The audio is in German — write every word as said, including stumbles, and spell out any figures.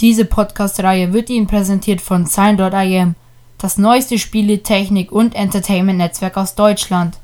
Diese Podcast-Reihe wird Ihnen präsentiert von Sign.im, das neueste Spiele-, Technik- und Entertainment-Netzwerk aus Deutschland.